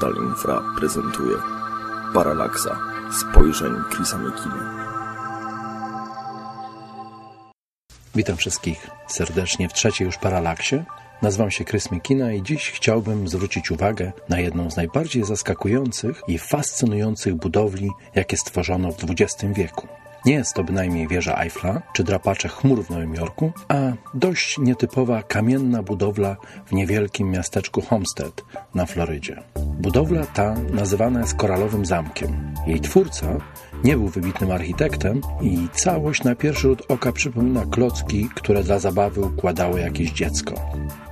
Talinfra prezentuje Paralaksa spojrzeń Chrisa McKinney. Witam wszystkich serdecznie w trzeciej już Paralaksie. Nazywam się Chris McKinney i dziś chciałbym zwrócić uwagę na jedną z najbardziej zaskakujących i fascynujących budowli, jakie stworzono w XX wieku. Nie jest to bynajmniej wieża Eiffla czy drapacze chmur w Nowym Jorku, a dość nietypowa kamienna budowla w niewielkim miasteczku Homestead na Florydzie. Budowla ta nazywana jest Koralowym Zamkiem. Jej twórca nie był wybitnym architektem i całość na pierwszy rzut oka przypomina klocki, które dla zabawy układało jakieś dziecko.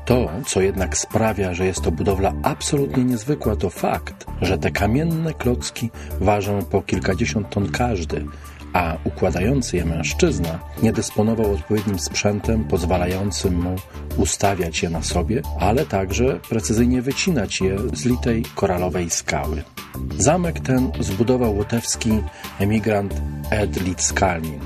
To, co jednak sprawia, że jest to budowla absolutnie niezwykła, to fakt, że te kamienne klocki ważą po kilkadziesiąt ton każdy, a układający je mężczyzna nie dysponował odpowiednim sprzętem pozwalającym mu ustawiać je na sobie, ale także precyzyjnie wycinać je z litej koralowej skały. Zamek ten zbudował łotewski emigrant Ed Leedskalnin,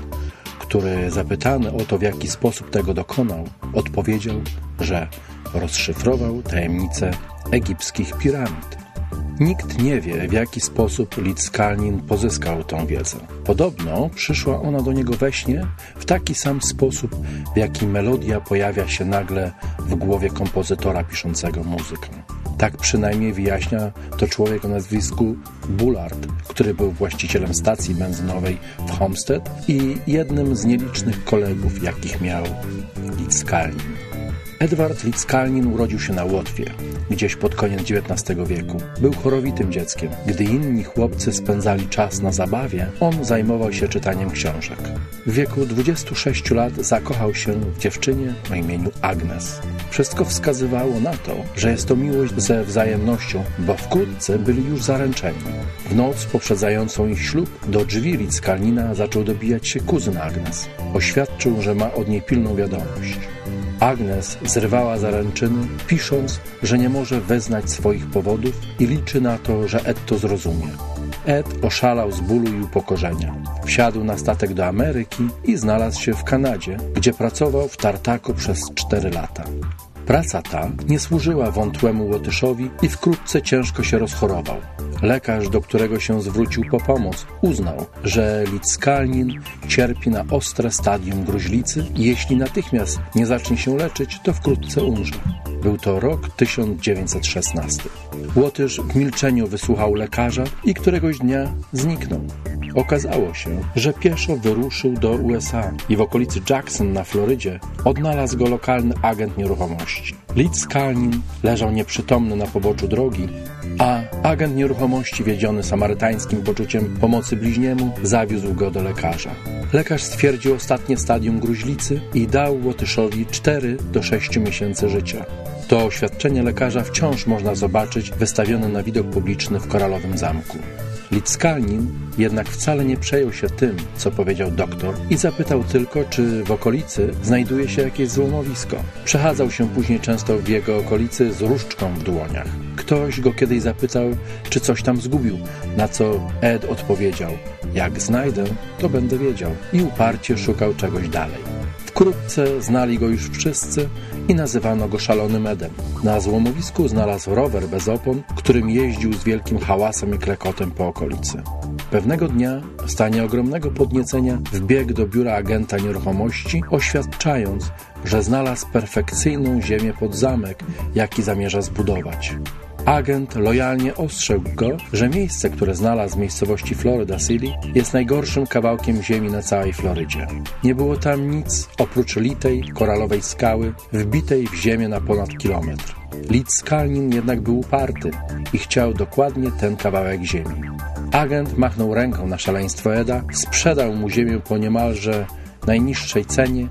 który zapytany o to, w jaki sposób tego dokonał, odpowiedział, że rozszyfrował tajemnicę egipskich piramid. Nikt nie wie, w jaki sposób Leedskalnin pozyskał tą wiedzę. Podobno przyszła ona do niego we śnie w taki sam sposób, w jaki melodia pojawia się nagle w głowie kompozytora piszącego muzykę. Tak przynajmniej wyjaśnia to człowiek o nazwisku Bullard, który był właścicielem stacji benzynowej w Homestead i jednym z nielicznych kolegów, jakich miał Leedskalnin. Edward Wickalin urodził się na Łotwie, gdzieś pod koniec XIX wieku. Był chorowitym dzieckiem. Gdy inni chłopcy spędzali czas na zabawie, on zajmował się czytaniem książek. W wieku 26 lat zakochał się w dziewczynie o imieniu Agnes. Wszystko wskazywało na to, że jest to miłość ze wzajemnością, bo wkrótce byli już zaręczeni. W noc poprzedzającą ich ślub do drzwi Wickalina zaczął dobijać się kuzyn Agnes. Oświadczył, że ma od niej pilną wiadomość. Agnes zrywała zaręczyny, pisząc, że nie może wyznać swoich powodów i liczy na to, że Ed to zrozumie. Ed oszalał z bólu i upokorzenia. Wsiadł na statek do Ameryki i znalazł się w Kanadzie, gdzie pracował w tartaku przez 4 lata. Praca ta nie służyła wątłemu Łotyszowi i wkrótce ciężko się rozchorował. Lekarz, do którego się zwrócił po pomoc, uznał, że Leedskalnin cierpi na ostre stadium gruźlicy i jeśli natychmiast nie zacznie się leczyć, to wkrótce umrze. Był to rok 1916. Łotysz w milczeniu wysłuchał lekarza i któregoś dnia zniknął. Okazało się, że pieszo wyruszył do USA i w okolicy Jackson na Florydzie odnalazł go lokalny agent nieruchomości. Leedskalnin leżał nieprzytomny na poboczu drogi, a agent nieruchomości, wiedziony samarytańskim poczuciem pomocy bliźniemu, zawiózł go do lekarza. Lekarz stwierdził ostatnie stadium gruźlicy i dał Łotyszowi 4 do 6 miesięcy życia. To oświadczenie lekarza wciąż można zobaczyć wystawione na widok publiczny w Koralowym Zamku. Leedskalnin jednak wcale nie przejął się tym, co powiedział doktor i zapytał tylko, czy w okolicy znajduje się jakieś złomowisko. Przechadzał się później często w jego okolicy z różdżką w dłoniach. Ktoś go kiedyś zapytał, czy coś tam zgubił, na co Ed odpowiedział: jak znajdę, to będę wiedział, i uparcie szukał czegoś dalej. Wkrótce znali go już wszyscy i nazywano go szalonym Edem. Na złomowisku znalazł rower bez opon, którym jeździł z wielkim hałasem i klekotem po okolicy. Pewnego dnia, w stanie ogromnego podniecenia, wbiegł do biura agenta nieruchomości, oświadczając, że znalazł perfekcyjną ziemię pod zamek, jaki zamierza zbudować. Agent lojalnie ostrzegł go, że miejsce, które znalazł w miejscowości Florida City, jest najgorszym kawałkiem ziemi na całej Florydzie. Nie było tam nic oprócz litej, koralowej skały, wbitej w ziemię na ponad kilometr. Leedskalnin jednak był uparty i chciał dokładnie ten kawałek ziemi. Agent machnął ręką na szaleństwo Eda, sprzedał mu ziemię po niemalże najniższej cenie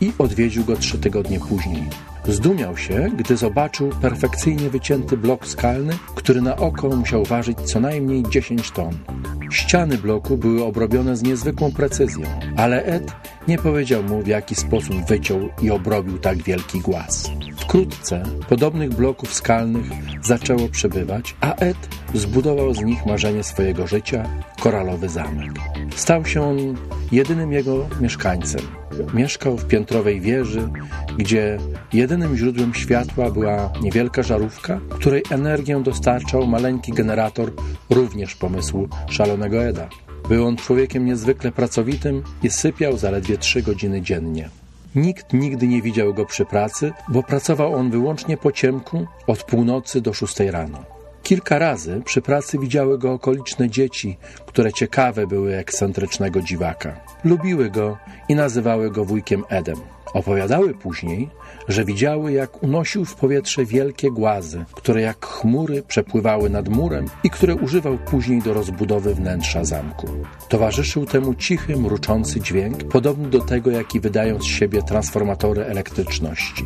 i odwiedził go 3 tygodnie później. Zdumiał się, gdy zobaczył perfekcyjnie wycięty blok skalny, który na oko musiał ważyć co najmniej 10 ton. Ściany bloku były obrobione z niezwykłą precyzją, ale Ed nie powiedział mu, w jaki sposób wyciął i obrobił tak wielki głaz. Wkrótce podobnych bloków skalnych zaczęło przybywać, a Ed zbudował z nich marzenie swojego życia – Koralowy Zamek. Stał się on jedynym jego mieszkańcem. Mieszkał w piętrowej wieży, gdzie jedynym źródłem światła była niewielka żarówka, której energię dostarczał maleńki generator, również pomysł szalonego Eda. Był on człowiekiem niezwykle pracowitym i sypiał zaledwie 3 godziny dziennie. Nikt nigdy nie widział go przy pracy, bo pracował on wyłącznie po ciemku od północy do 6 rano. Kilka razy przy pracy widziały go okoliczne dzieci, które ciekawe były ekscentrycznego dziwaka. Lubiły go i nazywały go wujkiem Edem. Opowiadały później, że widziały, jak unosił w powietrze wielkie głazy, które jak chmury przepływały nad murem i które używał później do rozbudowy wnętrza zamku. Towarzyszył temu cichy, mruczący dźwięk, podobny do tego, jaki wydają z siebie transformatory elektryczności.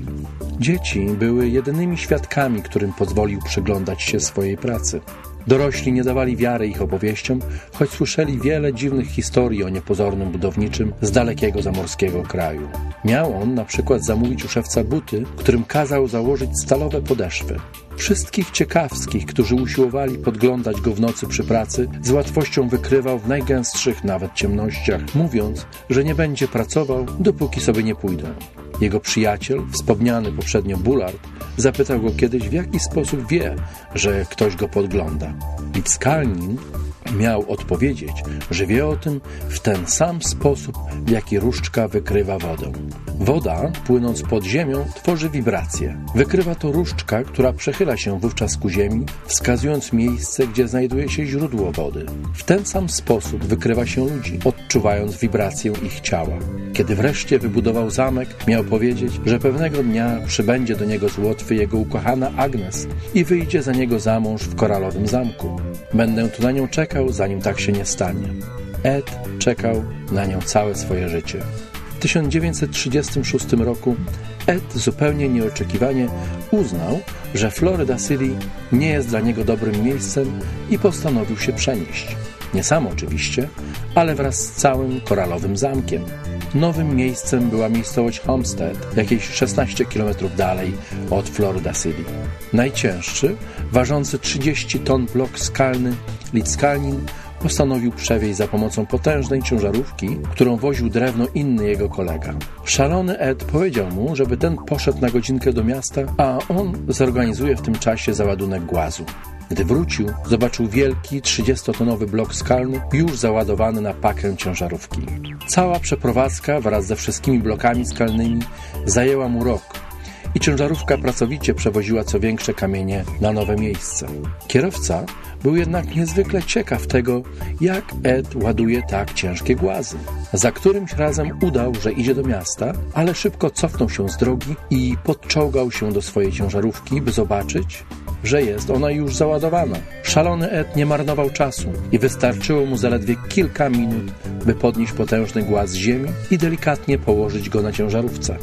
Dzieci były jedynymi świadkami, którym pozwolił przyglądać się swojej pracy. Dorośli nie dawali wiary ich opowieściom, choć słyszeli wiele dziwnych historii o niepozornym budowniczym z dalekiego zamorskiego kraju. Miał on na przykład zamówić u szewca buty, którym kazał założyć stalowe podeszwy. Wszystkich ciekawskich, którzy usiłowali podglądać go w nocy przy pracy, z łatwością wykrywał w najgęstszych nawet ciemnościach, mówiąc, że nie będzie pracował, dopóki sobie nie pójdą. Jego przyjaciel, wspomniany poprzednio Bullard, zapytał go kiedyś, w jaki sposób wie, że ktoś go podgląda. Leedskalnin miał odpowiedzieć, że wie o tym w ten sam sposób, w jaki różdżka wykrywa wodę. Woda, płynąc pod ziemią, tworzy wibracje. Wykrywa to różdżka, która przechyla się wówczas ku ziemi, wskazując miejsce, gdzie znajduje się źródło wody. W ten sam sposób wykrywa się ludzi, odczuwając wibrację ich ciała. Kiedy wreszcie wybudował zamek, miał powiedzieć, że pewnego dnia przybędzie do niego z Łotwy jego ukochana Agnes i wyjdzie za niego za mąż w Koralowym Zamku. Będę tu na nią czekał, zanim tak się nie stanie. Ed czekał na nią całe swoje życie. W 1936 roku Ed zupełnie nieoczekiwanie uznał, że Florida City nie jest dla niego dobrym miejscem i postanowił się przenieść. Nie sam oczywiście, ale wraz z całym Koralowym Zamkiem. Nowym miejscem była miejscowość Homestead, jakieś 16 km dalej od Florida City. Najcięższy, ważący 30 ton blok skalny Leedskalnin postanowił przewieźć za pomocą potężnej ciężarówki, którą woził drewno inny jego kolega. Szalony Ed powiedział mu, żeby ten poszedł na godzinkę do miasta, a on zorganizuje w tym czasie załadunek głazu. Gdy wrócił, zobaczył wielki, 30-tonowy blok skalny już załadowany na pakę ciężarówki. Cała przeprowadzka wraz ze wszystkimi blokami skalnymi zajęła mu rok i ciężarówka pracowicie przewoziła co większe kamienie na nowe miejsce. Kierowca był jednak niezwykle ciekaw tego, jak Ed ładuje tak ciężkie głazy. Za którymś razem udał, że idzie do miasta, ale szybko cofnął się z drogi i podczołgał się do swojej ciężarówki, by zobaczyć, że jest ona już załadowana. Szalony Ed nie marnował czasu i wystarczyło mu zaledwie kilka minut, by podnieść potężny głaz z ziemi i delikatnie położyć go na ciężarówce.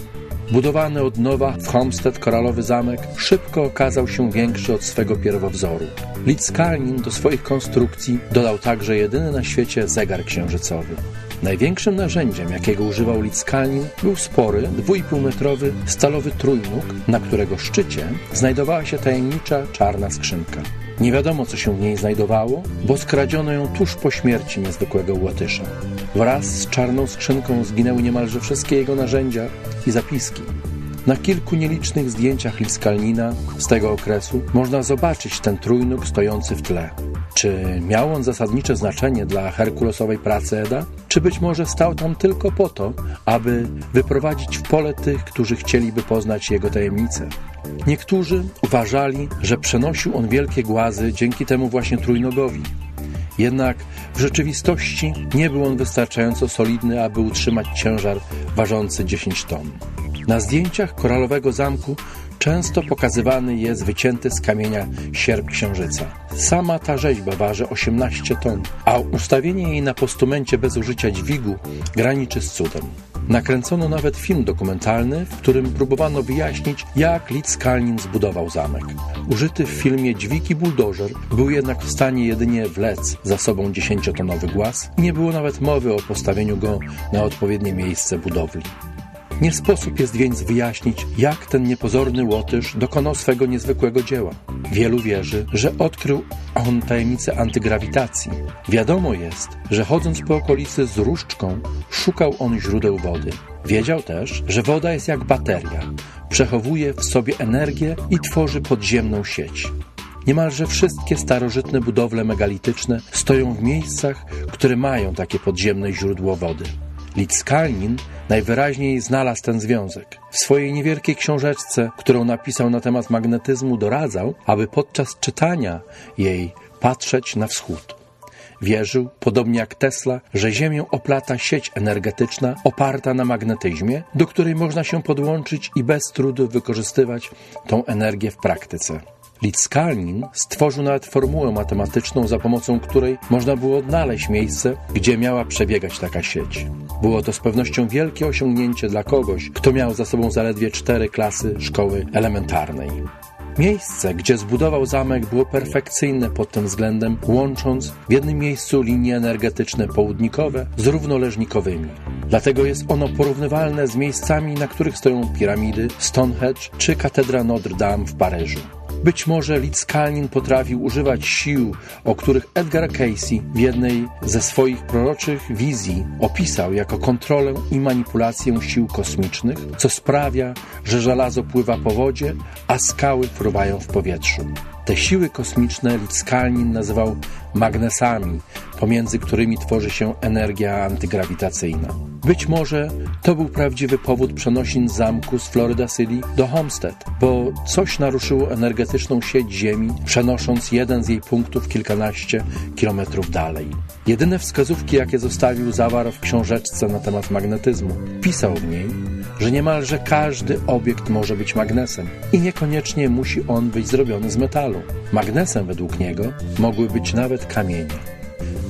Budowany od nowa w Homestead Koralowy Zamek szybko okazał się większy od swego pierwowzoru. Leedskalnin do swoich konstrukcji dodał także jedyny na świecie zegar księżycowy. Największym narzędziem, jakiego używał Leedskalnin, był spory, 2,5-metrowy stalowy trójnóg, na którego szczycie znajdowała się tajemnicza czarna skrzynka. Nie wiadomo, co się w niej znajdowało, bo skradziono ją tuż po śmierci niezwykłego Łotysza. Wraz z czarną skrzynką zginęły niemalże wszystkie jego narzędzia i zapiski. Na kilku nielicznych zdjęciach Leedskalnina z tego okresu można zobaczyć ten trójnóg stojący w tle. Czy miał on zasadnicze znaczenie dla herkulesowej pracy Eda? Czy być może stał tam tylko po to, aby wyprowadzić w pole tych, którzy chcieliby poznać jego tajemnicę? Niektórzy uważali, że przenosił on wielkie głazy dzięki temu właśnie trójnogowi. Jednak w rzeczywistości nie był on wystarczająco solidny, aby utrzymać ciężar ważący 10 ton. Na zdjęciach Koralowego Zamku często pokazywany jest wycięty z kamienia sierp księżyca. Sama ta rzeźba waży 18 ton, a ustawienie jej na postumencie bez użycia dźwigu graniczy z cudem. Nakręcono nawet film dokumentalny, w którym próbowano wyjaśnić, jak Leedskalnin zbudował zamek. Użyty w filmie dźwig i buldożer był jednak w stanie jedynie wlec za sobą 10-tonowy głaz i nie było nawet mowy o postawieniu go na odpowiednie miejsce budowli. Nie sposób jest więc wyjaśnić, jak ten niepozorny Łotysz dokonał swego niezwykłego dzieła. Wielu wierzy, że odkrył on tajemnicę antygrawitacji. Wiadomo jest, że chodząc po okolicy z różdżką, szukał on źródeł wody. Wiedział też, że woda jest jak bateria, przechowuje w sobie energię i tworzy podziemną sieć. Niemalże wszystkie starożytne budowle megalityczne stoją w miejscach, które mają takie podziemne źródło wody. Leedskalnin najwyraźniej znalazł ten związek. W swojej niewielkiej książeczce, którą napisał na temat magnetyzmu, doradzał, aby podczas czytania jej patrzeć na wschód. Wierzył, podobnie jak Tesla, że Ziemię oplata sieć energetyczna oparta na magnetyzmie, do której można się podłączyć i bez trudu wykorzystywać tą energię w praktyce. Leedskalnin stworzył nawet formułę matematyczną, za pomocą której można było odnaleźć miejsce, gdzie miała przebiegać taka sieć. Było to z pewnością wielkie osiągnięcie dla kogoś, kto miał za sobą zaledwie 4 klasy szkoły elementarnej. Miejsce, gdzie zbudował zamek, było perfekcyjne pod tym względem, łącząc w jednym miejscu linie energetyczne południkowe z równoleżnikowymi. Dlatego jest ono porównywalne z miejscami, na których stoją piramidy, Stonehenge czy katedra Notre Dame w Paryżu. Być może Leedskalnin potrafił używać sił, o których Edgar Casey w jednej ze swoich proroczych wizji opisał jako kontrolę i manipulację sił kosmicznych, co sprawia, że żelazo pływa po wodzie, a skały fruwają w powietrzu. Te siły kosmiczne Leedskalnin nazywał magnesami, pomiędzy którymi tworzy się energia antygrawitacyjna. Być może to był prawdziwy powód przenosin zamku z Florida City do Homestead, bo coś naruszyło energetyczną sieć Ziemi, przenosząc jeden z jej punktów kilkanaście kilometrów dalej. Jedyne wskazówki, jakie zostawił, zawarł w książeczce na temat magnetyzmu. Pisał w niej, że niemalże każdy obiekt może być magnesem i niekoniecznie musi on być zrobiony z metalu. Magnesem według niego mogły być nawet kamienie.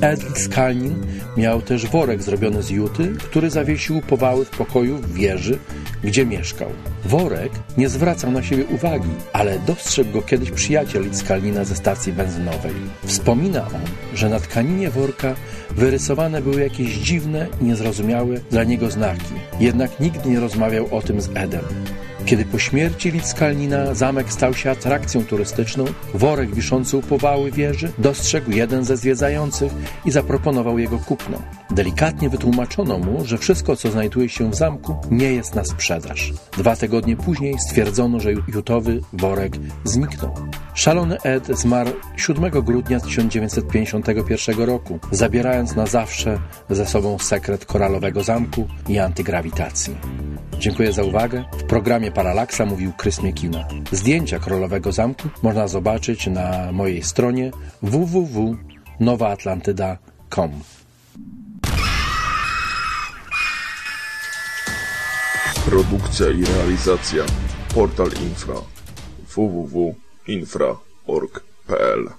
Ed Leedskalnin miał też worek zrobiony z juty, który zawiesił powały w pokoju w wieży, gdzie mieszkał. Worek nie zwracał na siebie uwagi, ale dostrzegł go kiedyś przyjaciel Leedskalnina ze stacji benzynowej. Wspomina on, że na tkaninie worka wyrysowane były jakieś dziwne, niezrozumiałe dla niego znaki. Jednak nikt nie rozmawiał o tym z Edem. Kiedy po śmierci Leedskalnina zamek stał się atrakcją turystyczną, worek wiszący u powały wieży dostrzegł jeden ze zwiedzających i zaproponował jego kupno. Delikatnie wytłumaczono mu, że wszystko, co znajduje się w zamku, nie jest na sprzedaż. 2 tygodnie później stwierdzono, że jutowy worek zniknął. Szalony Ed zmarł 7 grudnia 1951 roku, zabierając na zawsze ze sobą sekret Koralowego Zamku i antygrawitacji. Dziękuję za uwagę. W programie Paralaksa mówił Chris McKinney. Zdjęcia Koralowego Zamku można zobaczyć na mojej stronie www.nowaatlantyda.com. Produkcja i realizacja: Portal Infra www.infra.org.pl